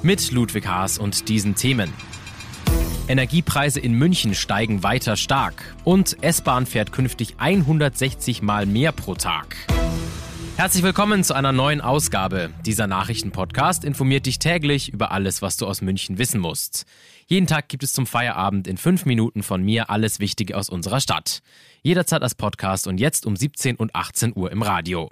Mit Ludwig Haas und diesen Themen. Energiepreise in München steigen weiter stark und S-Bahn fährt künftig 160 Mal mehr pro Tag. Herzlich willkommen zu einer neuen Ausgabe. Dieser Nachrichtenpodcast informiert dich täglich über alles, was du aus München wissen musst. Jeden Tag gibt es zum Feierabend in 5 Minuten von mir alles Wichtige aus unserer Stadt. Jederzeit als Podcast und jetzt um 17 und 18 Uhr im Radio.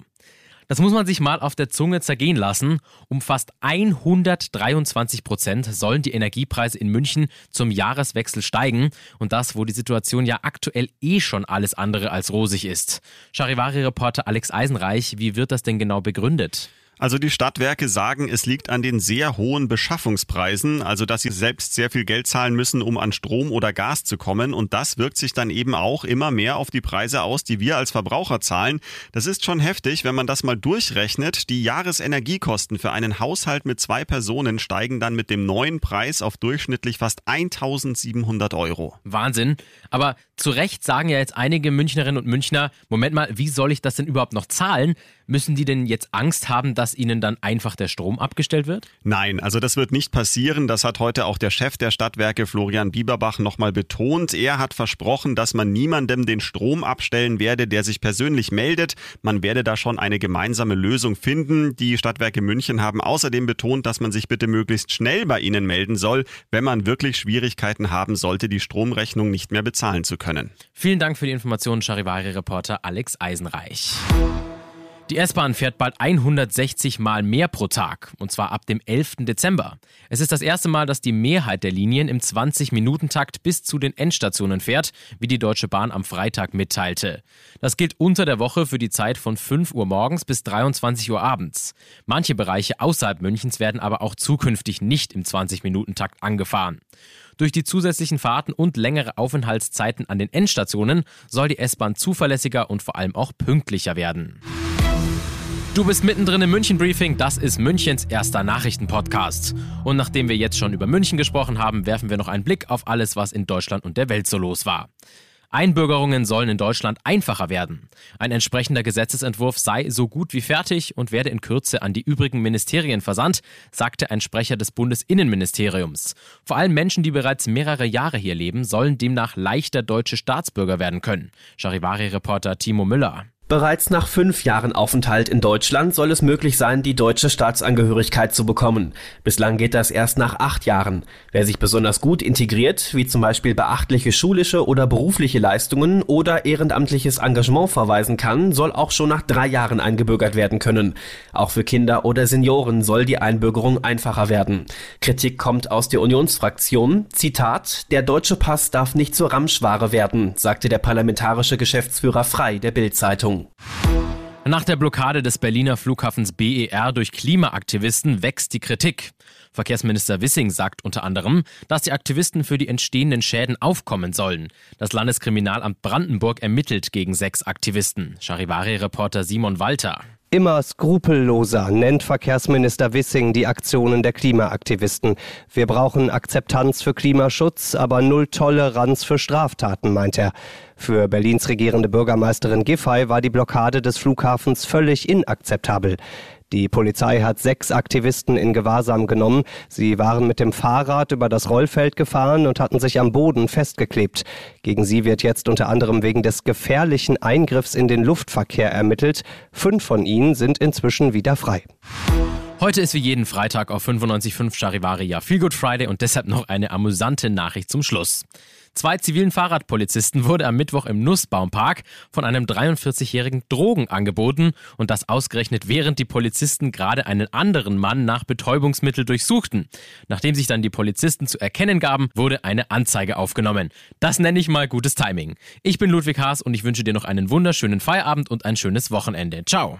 Das muss man sich mal auf der Zunge zergehen lassen. Um fast 123% sollen die Energiepreise in München zum Jahreswechsel steigen. Und das, wo die Situation ja aktuell eh schon alles andere als rosig ist. Charivari-Reporter Alex Eisenreich, wie wird das denn genau begründet? Also die Stadtwerke sagen, es liegt an den sehr hohen Beschaffungspreisen, also dass sie selbst sehr viel Geld zahlen müssen, um an Strom oder Gas zu kommen. Und das wirkt sich dann eben auch immer mehr auf die Preise aus, die wir als Verbraucher zahlen. Das ist schon heftig, wenn man das mal durchrechnet. Die Jahresenergiekosten für einen Haushalt mit 2 Personen steigen dann mit dem neuen Preis auf durchschnittlich fast 1.700 €. Wahnsinn. Aber zu Recht sagen ja jetzt einige Münchnerinnen und Münchner, Moment mal, wie soll ich das denn überhaupt noch zahlen? Müssen die denn jetzt Angst haben, dass ihnen dann einfach der Strom abgestellt wird? Nein, also das wird nicht passieren. Das hat heute auch der Chef der Stadtwerke, Florian Bieberbach, nochmal betont. Er hat versprochen, dass man niemandem den Strom abstellen werde, der sich persönlich meldet. Man werde da schon eine gemeinsame Lösung finden. Die Stadtwerke München haben außerdem betont, dass man sich bitte möglichst schnell bei ihnen melden soll, wenn man wirklich Schwierigkeiten haben sollte, die Stromrechnung nicht mehr bezahlen zu können. Vielen Dank für die Informationen, Charivari-Reporter Alex Eisenreich. Die S-Bahn fährt bald 160 Mal mehr pro Tag, und zwar ab dem 11. Dezember. Es ist das erste Mal, dass die Mehrheit der Linien im 20-Minuten-Takt bis zu den Endstationen fährt, wie die Deutsche Bahn am Freitag mitteilte. Das gilt unter der Woche für die Zeit von 5 Uhr morgens bis 23 Uhr abends. Manche Bereiche außerhalb Münchens werden aber auch zukünftig nicht im 20-Minuten-Takt angefahren. Durch die zusätzlichen Fahrten und längere Aufenthaltszeiten an den Endstationen soll die S-Bahn zuverlässiger und vor allem auch pünktlicher werden. Du bist mittendrin im München Briefing, das ist Münchens erster Nachrichtenpodcast. Und nachdem wir jetzt schon über München gesprochen haben, werfen wir noch einen Blick auf alles, was in Deutschland und der Welt so los war. Einbürgerungen sollen in Deutschland einfacher werden. Ein entsprechender Gesetzesentwurf sei so gut wie fertig und werde in Kürze an die übrigen Ministerien versandt, sagte ein Sprecher des Bundesinnenministeriums. Vor allem Menschen, die bereits mehrere Jahre hier leben, sollen demnach leichter deutsche Staatsbürger werden können. Charivari-Reporter Timo Müller. Bereits nach 5 Jahren Aufenthalt in Deutschland soll es möglich sein, die deutsche Staatsangehörigkeit zu bekommen. Bislang geht das erst nach 8 Jahren. Wer sich besonders gut integriert, wie zum Beispiel beachtliche schulische oder berufliche Leistungen oder ehrenamtliches Engagement verweisen kann, soll auch schon nach 3 Jahren eingebürgert werden können. Auch für Kinder oder Senioren soll die Einbürgerung einfacher werden. Kritik kommt aus der Unionsfraktion. Zitat: Der deutsche Pass darf nicht zur Ramschware werden, sagte der parlamentarische Geschäftsführer Frei der Bild-Zeitung. Nach der Blockade des Berliner Flughafens BER durch Klimaaktivisten wächst die Kritik. Verkehrsminister Wissing sagt unter anderem, dass die Aktivisten für die entstehenden Schäden aufkommen sollen. Das Landeskriminalamt Brandenburg ermittelt gegen 6 Aktivisten. Charivari-Reporter Simon Walter. Immer skrupelloser nennt Verkehrsminister Wissing die Aktionen der Klimaaktivisten. Wir brauchen Akzeptanz für Klimaschutz, aber null Toleranz für Straftaten, meint er. Für Berlins regierende Bürgermeisterin Giffey war die Blockade des Flughafens völlig inakzeptabel. Die Polizei hat 6 Aktivisten in Gewahrsam genommen. Sie waren mit dem Fahrrad über das Rollfeld gefahren und hatten sich am Boden festgeklebt. Gegen sie wird jetzt unter anderem wegen des gefährlichen Eingriffs in den Luftverkehr ermittelt. 5 von ihnen sind inzwischen wieder frei. Heute ist wie jeden Freitag auf 95.5 Charivari ja Feel Good Friday und deshalb noch eine amüsante Nachricht zum Schluss. 2 zivilen Fahrradpolizisten wurde am Mittwoch im Nussbaumpark von einem 43-jährigen Drogen angeboten und das ausgerechnet während die Polizisten gerade einen anderen Mann nach Betäubungsmittel durchsuchten. Nachdem sich dann die Polizisten zu erkennen gaben, wurde eine Anzeige aufgenommen. Das nenne ich mal gutes Timing. Ich bin Ludwig Haas und ich wünsche dir noch einen wunderschönen Feierabend und ein schönes Wochenende. Ciao.